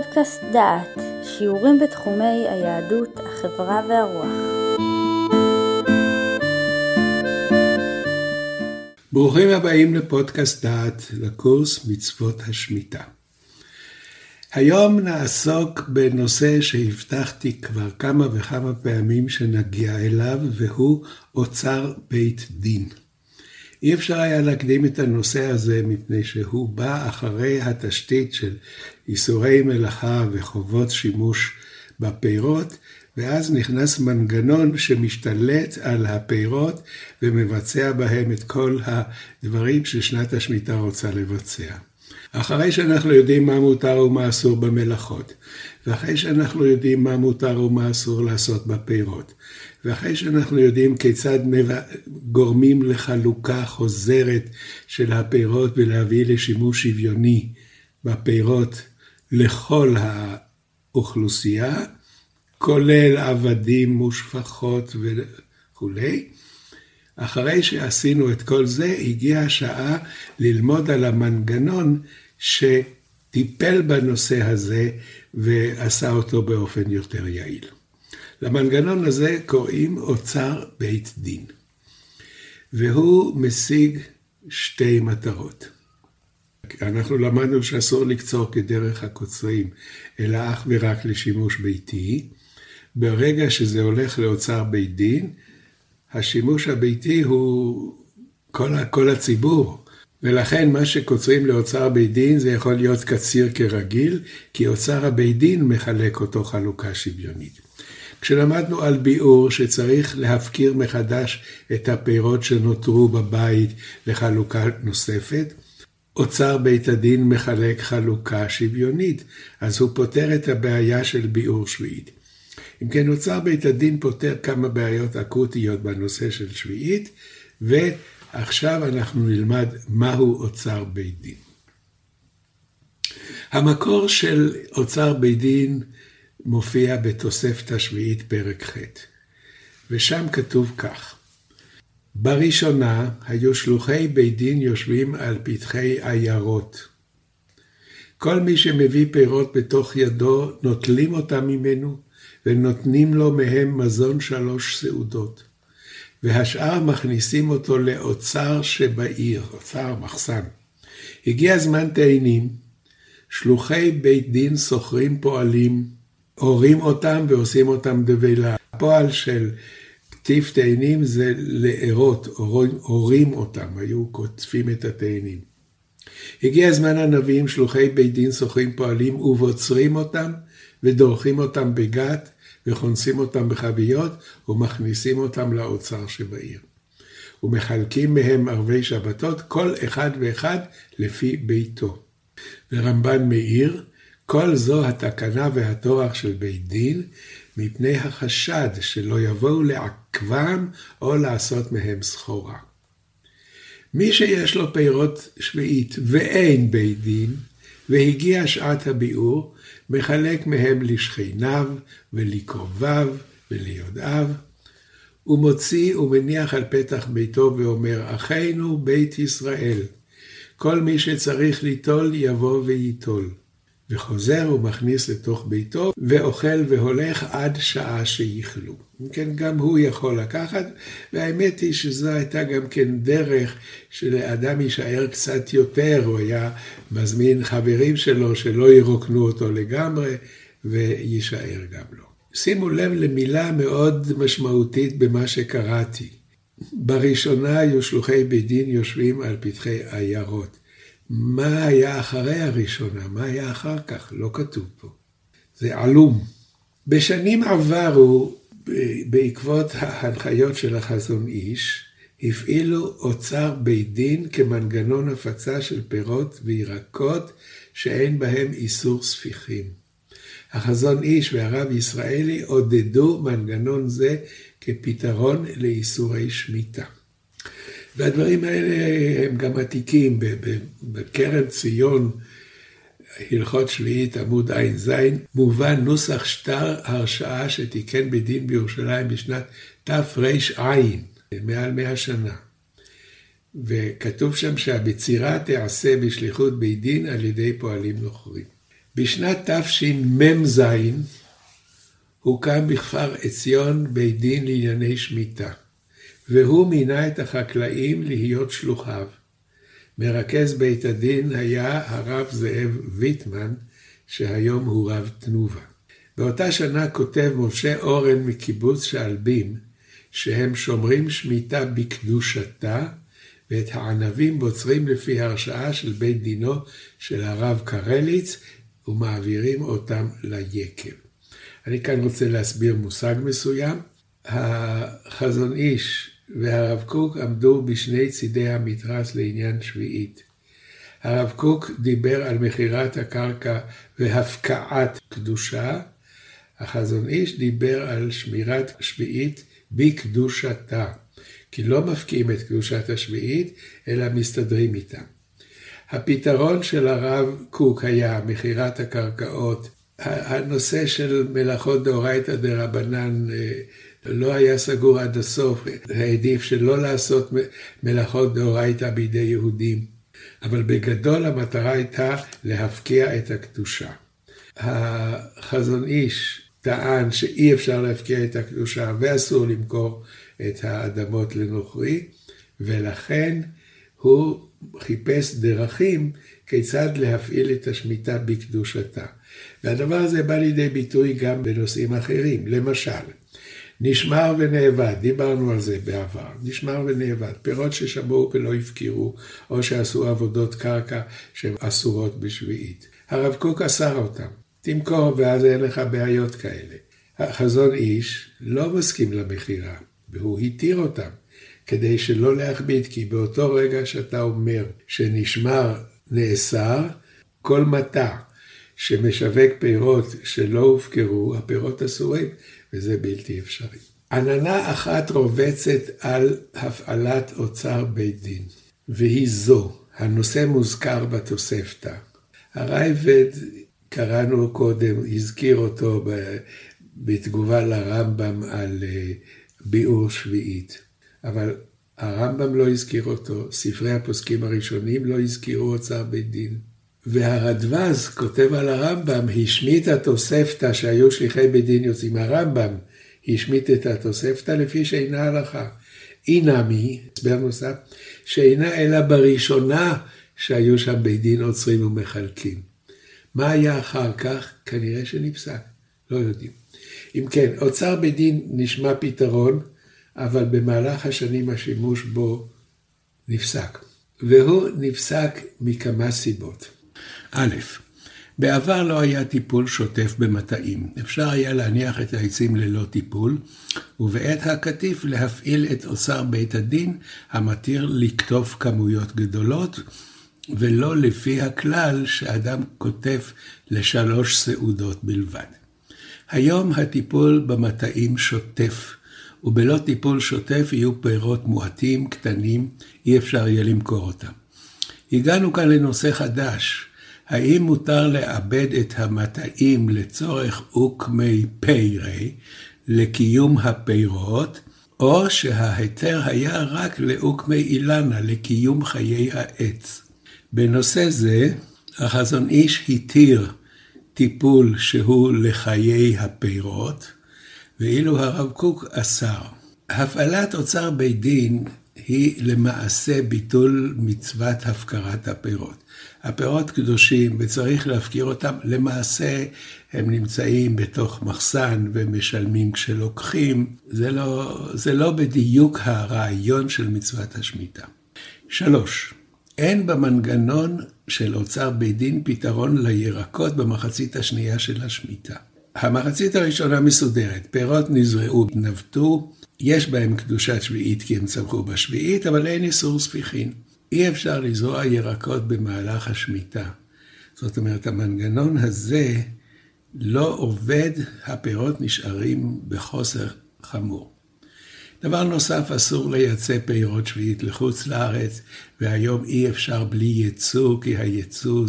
פודקאסט דעת, שיעורים בתחומי היהדות, החברה והרוח. ברוכים הבאים לפודקאסט דעת, לקורס מצוות השמיטה. היום נעסוק בנושא שהבטחתי כבר כמה וכמה פעמים שנגיע אליו, והוא אוצר בית דין. אי אפשר היה להקדים את הנושא הזה מפני שהוא בא אחרי התשתית של איסורי מלאכה וחובות שימוש בפירות, ואז נכנס מנגנון שמשתלט על הפירות ומבצע בהם את כל הדברים ששנת השמיטה רוצה לבצע. אחרי שאנחנו יודעים מה מותר ומה אסור במלאכות, ואחרי שאנחנו יודעים מה מותר ומה אסור לעשות בפירות, ואחרי שאנחנו יודעים כיצד גורמים לחלוקה חוזרת של הפירות ולהביא לשימוש שוויוני בפירות לכל האוכלוסייה, כולל עבדים, מושפחות וכולי, אחרי שעשינו את כל זה, הגיעה השעה ללמוד על המנגנון שטיפל בנושא הזה ועשה אותו באופן יותר יעיל. למנגנון הזה קוראים אוצר בית דין, והוא משיג שתי מטרות. אנחנו למדנו שאסור לקצור כדרך הקוצרים, אלא אך ורק לשימוש ביתי. ברגע שזה הולך לאוצר בית דין, השימוש הביתי הוא כל הציבור, ולכן מה שקוצרים לאוצר בית דין זה יכול להיות קציר כרגיל, כי אוצר הבית דין מחלק אותו חלוקה שוויונית. כשלמדנו על ביאור שצריך להפקיר מחדש את הפירות שנותרו בבית לחלוקה נוספת, אוצר בית הדין מחלק חלוקה שוויונית, אז הוא פותר את הבעיה של ביאור שביעית. אם כן, אוצר בית הדין פותר כמה בעיות אקוטיות בנושא של שביעית, ועכשיו אנחנו נלמד מהו אוצר בית דין. המקור של אוצר בית דין מופיע בתוספת השביעית פרק ח', ושם כתוב כך: בראשונה היו שלוחי בית דין יושבים על פתחי עיירות. כל מי שמביא פירות בתוך ידו נוטלים אותם ממנו, ונותנים לו מהם מזון 3 סעודות, והשאר מכניסים אותו לאוצר שבעיר, אוצר מחסן. הגיע זמן תעינים, שלוחי בית דין סוחרים פועלים, הורים אותם ועושים אותם דבלה. הפועל של קטיף תעינים זה לארות, הורים אותם, היו קוטפים את התעינים. הגיע זמן ענבים, שלוחי בית דין סוחרים פועלים ובוצרים אותם, ודורכים אותם בגת, וכונסים אותם בחביות, ומכניסים אותם לאוצר שבעיר. ומחלקים מהם ערבי שבתות, כל אחד ואחד לפי ביתו. ורמב"ן מאיר, כל זו התקנה והטורח של בית דין, מפני החשד שלא יבואו לעקבם, או לעשות מהם סחורה. מי שיש לו פירות שביעית ואין בית דין, והגיע שעת הביאור, מחלק מהם לשכניו ולקרוביו וליודעיו, ומוציא ומניח על פתח ביתו ואומר, אחינו בית ישראל, כל מי שצריך ליטול יבוא וייטול, וחוזר ומכניס לתוך ביתו, ואוכל והולך עד שעה שיכלו. כן, גם הוא יכול לקחת, והאמת היא שזו הייתה גם כן דרך שלאדם יישאר קצת יותר, הוא היה מזמין חברים שלו שלא ירוקנו אותו לגמרי, ויישאר גם לו. שימו לב למילה מאוד משמעותית במה שקראתי. בראשונה היו שלוחי בית דין יושבים על פתחי עיירות. מה היה אחרי הראשונה? מה היה אחר כך? לא כתוב פה. זה עלום. בשנים עברו, בעקבות ההנחיות של החזון איש, הפעילו אוצר בית דין כמנגנון הפצה של פירות וירקות שאין בהם איסור ספיחים. החזון איש והרב ישראלי עודדו מנגנון זה כפתרון לאיסורי שמיטה. והדברים האלה הם גם עתיקים, בקרן ציון, הלכות שביעית עמוד עין זין, מובן נוסח שטר הרשעה שתיקן בדין בירושלים בשנת תר"ע, מעל 100 שנה. וכתוב שם שהבצירה תיעשה בשליחות בית דין על ידי פועלים נוכרים. בשנת תשמ"ז הוקם בכפר עציון בית דין לענייני שמיטה, והוא מינה את החקלאים להיות שלוחיו. מרכז בית הדין היה הרב זאב ויטמן, שהיום הוא רב תנובה. באותה שנה כותב משה אורן מקיבוץ שעלבים, שהם שומרים שמיטה בקדושתה, ואת הענבים בוצרים לפי הרשאה של בית דינו של הרב קרליץ, ומעבירים אותם ליקב. אני כאן רוצה להסביר מושג מסוים. החזון איש והרב קוק עמדו בשני צידי המתרס לעניין שביעית. הרב קוק דיבר על מחירת הקרקע והפקעת קדושה. החזון איש דיבר על שמירת שביעית בקדושתה, כי לא מפקיעים את קדושת השביעית, אלא מסתדרים איתה. הפתרון של הרב קוק היה מחירת הקרקעות. הנושא של מלאכות דאורייתא דרבנן לא היה סגור עד הסוף. העדיף שלא לעשות מלאכות דאורייתא בידי יהודים, אבל בגדול המטרה הייתה להפקיע את הקדושה. החזון איש טען שאי אפשר להפקיע את הקדושה ואסור למכור את האדמות לנוכרי, ולכן הוא חיפש דרכים כיצד להפעיל את השמיטה בקדושתה. והדבר הזה בא לידי ביטוי גם בנושאים אחרים. למשל, נשמר ונאבד, דיברנו על זה בעבר, נשמר ונאבד, פירות ששמרו ולא הפקירו, או שעשו עבודות קרקע שהן אסורות בשביעית. הרב קוק אסר אותם, תמכור ואז אין לך בעיות כאלה. החזון איש לא מסכים למחירה, והוא התיר אותם, כדי שלא להכביד, כי באותו רגע שאתה אומר שנשמר נאסר, כל מטע שמשווק פירות שלא הופקרו, הפירות אסורים, וזה בלתי אפשרי. עננה אחת רובצת על הפעלת אוצר בית דין, והיא זו, הנושא מוזכר בתוספתא. הראב"ד קראנו קודם, הזכיר אותו בתגובה לרמב"ם על ביאור שביעית, אבל הרמב"ם לא הזכיר אותו, ספרי הפוסקים הראשונים לא הזכירו אוצר בית דין. והרדב"ז כותב על הרמב"ם, השמיט התוספתא שהיו שליחי בית דין יוצאים. הרמב"ם השמיט את התוספתא לפי שאינה הלכה. אינמי, הסבר נוסף, שאינה אלא בראשונה שהיו שם בית דין עוצרים ומחלקים. מה היה אחר כך? כנראה שנפסק, לא יודעים. אם כן, אוצר בית דין נשמע פתרון, אבל במהלך השנים השימוש בו נפסק. והוא נפסק מכמה סיבות. א', בעבר לא היה טיפול שוטף במטעים. אפשר היה להניח את העצים ללא טיפול, ובעת הקטיף להפעיל את אוצר בית הדין, המתיר לקטוף כמויות גדולות, ולא לפי הכלל שאדם כותף לשלוש סעודות בלבד. היום הטיפול במטעים שוטף, ובלא טיפול שוטף יהיו פירות מועטים, קטנים, אי אפשר יהיה למכור אותם. הגענו כאן לנושא חדש, האם מותר לאבד את המטעים לצורך אוקמי פירי, לקיום הפירות, או שההיתר היה רק לאוקמי אילנה, לקיום חיי העץ. בנושא זה, החזון איש התיר טיפול שהוא לחיי הפירות, ואילו הרב קוק אסר. הפעלת אוצר בית דין היא למעשה ביטול מצוות הפקרת הפירות. הפירות קדושים וצריך להפקיר אותם, למעשה הם נמצאים בתוך מחסן ומשלמים כשלוקחים, זה לא בדיוק הרעיון של מצוות השמיטה. 3. אין במנגנון של אוצר בית דין פתרון לירקות במחצית השנייה של השמיטה. המחצית הראשונה מסודרת, פירות נזרעו, נבטו, יש בהם קדושת שביעית כי הם צמחו בשביעית, אבל אין איסור ספיחין. אי אפשר לזרוע ירקות במהלך השמיטה. זאת אומרת, המנגנון הזה לא עובד, הפירות נשארים בחוסר חמור. דבר נוסף, אסור לייצא פירות שביעית לחוץ לארץ, והיום אי אפשר בלי ייצוא, כי הייצוא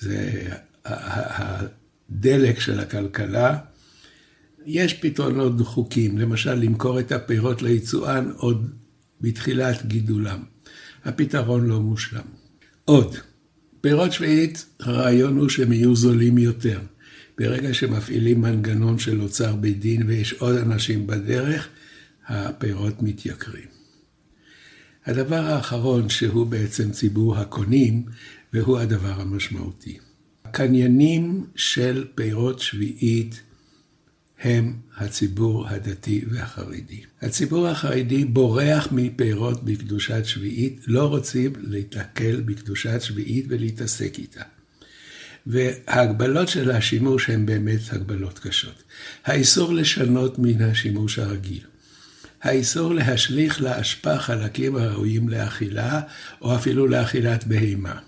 זה דלק של הכלכלה. יש פתרונות דחוקים, למשל למכור את הפירות ליצואן עוד בתחילת גידולם. הפתרון לא מושלם. עוד, פירות שביעית, הרעיון הוא שהם יהיו זולים יותר. ברגע שמפעילים מנגנון של אוצר בית דין ויש עוד אנשים בדרך, הפירות מתייקרים. הדבר האחרון שהוא בעצם ציבור הקונים, והוא הדבר המשמעותי. הקניינים של פירות שביעית הם הציבור הדתי והחרדי. הציבור החרדי בורח מפירות בקדושת שביעית, לא רוצים להתעכל בקדושת שביעית ולהתעסק איתה. וההגבלות של השימוש הן באמת הגבלות קשות. האיסור לשנות מן השימוש הרגיל. האיסור להשליך לאשפה חלקים הראויים לאכילה, או אפילו לאכילת בהימה.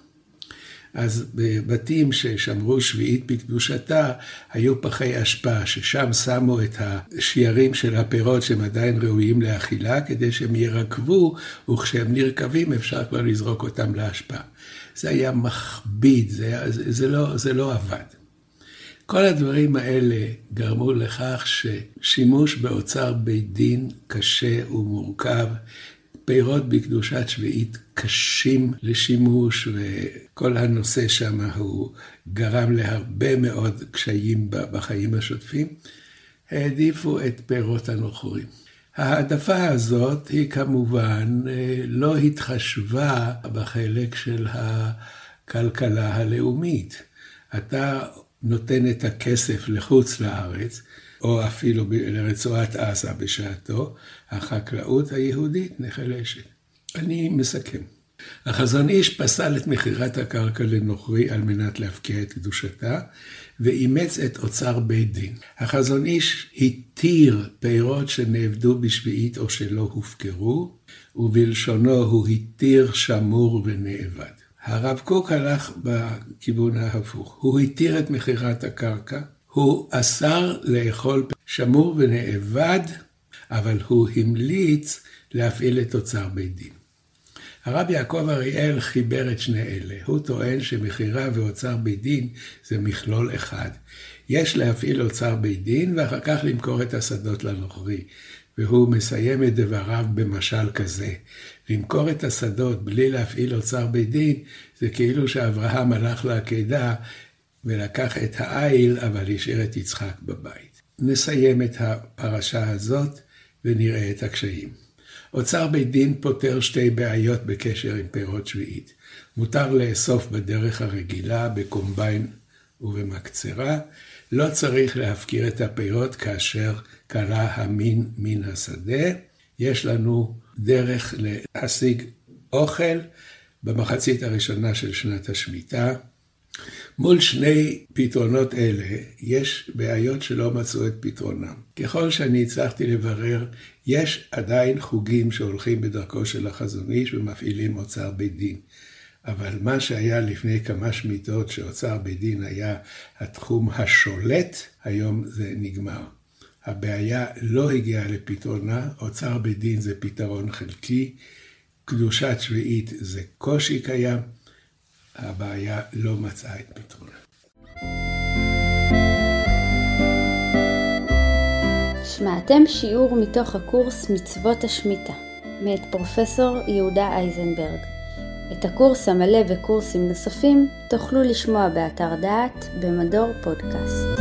אז בבתים ששמרו שביעית בקדושתה, היו פחי אשפה, ששם שמו את השיירים של הפירות שהם עדיין ראויים לאכילה, כדי שהם ירקבו, וכשהם נרקבים אפשר כבר לזרוק אותם לאשפה. זה היה מכביד, זה לא עבד. כל הדברים האלה גרמו לכך ששימוש באוצר בית דין קשה ומורכב, פירות בקדושת שביעית קשים לשימוש, וכל הנושא שם הוא גרם להרבה מאוד קשיים בחיים השוטפים, העדיפו את פירות הנוכרים. ההעדפה הזאת היא כמובן לא התחשבה בחלק של הכלכלה הלאומית. אתה נותן את הכסף לחוץ לארץ, או אפילו לרצועת עזה בשעתו, החקלאות היהודית נחלשת. אני מסכם. החזון איש פסל את מחירת הקרקע לנוכרי על מנת להפקיע את קדושתה, ואימץ את אוצר בית דין. החזון איש התיר פירות שנעבדו בשביעית או שלא הופקרו, ובלשונו הוא התיר שמור ונאבד. הרב קוק הלך בכיוון ההפוך. הוא התיר את מחירת הקרקע, הוא אסר לאכול שמור ונאבד, אבל הוא המליץ להפעיל את אוצר בית דין. הרב יעקב אריאל חיבר את שני אלה. הוא טוען שמחירה ואוצר בית דין זה מכלול אחד. יש להפעיל אוצר בית דין ואחר כך למכור את השדות לנוכרי. והוא מסיים את דבריו במשל כזה. למכור את השדות בלי להפעיל אוצר בית דין זה כאילו שאברהם הלך לעקדה ולקח את העיל אבל השאיר את יצחק בבית. נסיים את הפרשה הזאת ונראה את הקשיים. אוצר בית דין פותר שתי בעיות בקשר עם פירות שביעית. מותר לאסוף בדרך הרגילה, בקומביין ובמקצרה. לא צריך להפקיר את הפירות כאשר קלה המין מן השדה. יש לנו דרך להשיג אוכל במחצית הראשונה של שנת השמיטה. מול שני פתרונות אלה יש בעיות שלא מצאו את פתרונם. ככל שאני הצלחתי לברר, יש עדיין חוגים שהולכים בדרכו של החזון איש ומפעילים אוצר בית דין. אבל מה שהיה לפני כמה שמיטות שאוצר בית דין היה התחום השולט, היום זה נגמר. הבעיה לא הגיעה לפתרונה, אוצר בית דין זה פתרון חלקי, קדושת שביעית זה קושי קיים, הבעיה לא מצאה את פתרונה. שמעתם שיעור מתוך הקורס מצוות השמיטה, מאת פרופסור יהודה אייזנברג. את הקורס המלא וקורסים נוספים תוכלו לשמוע באתר דעת במדור פודקאסט.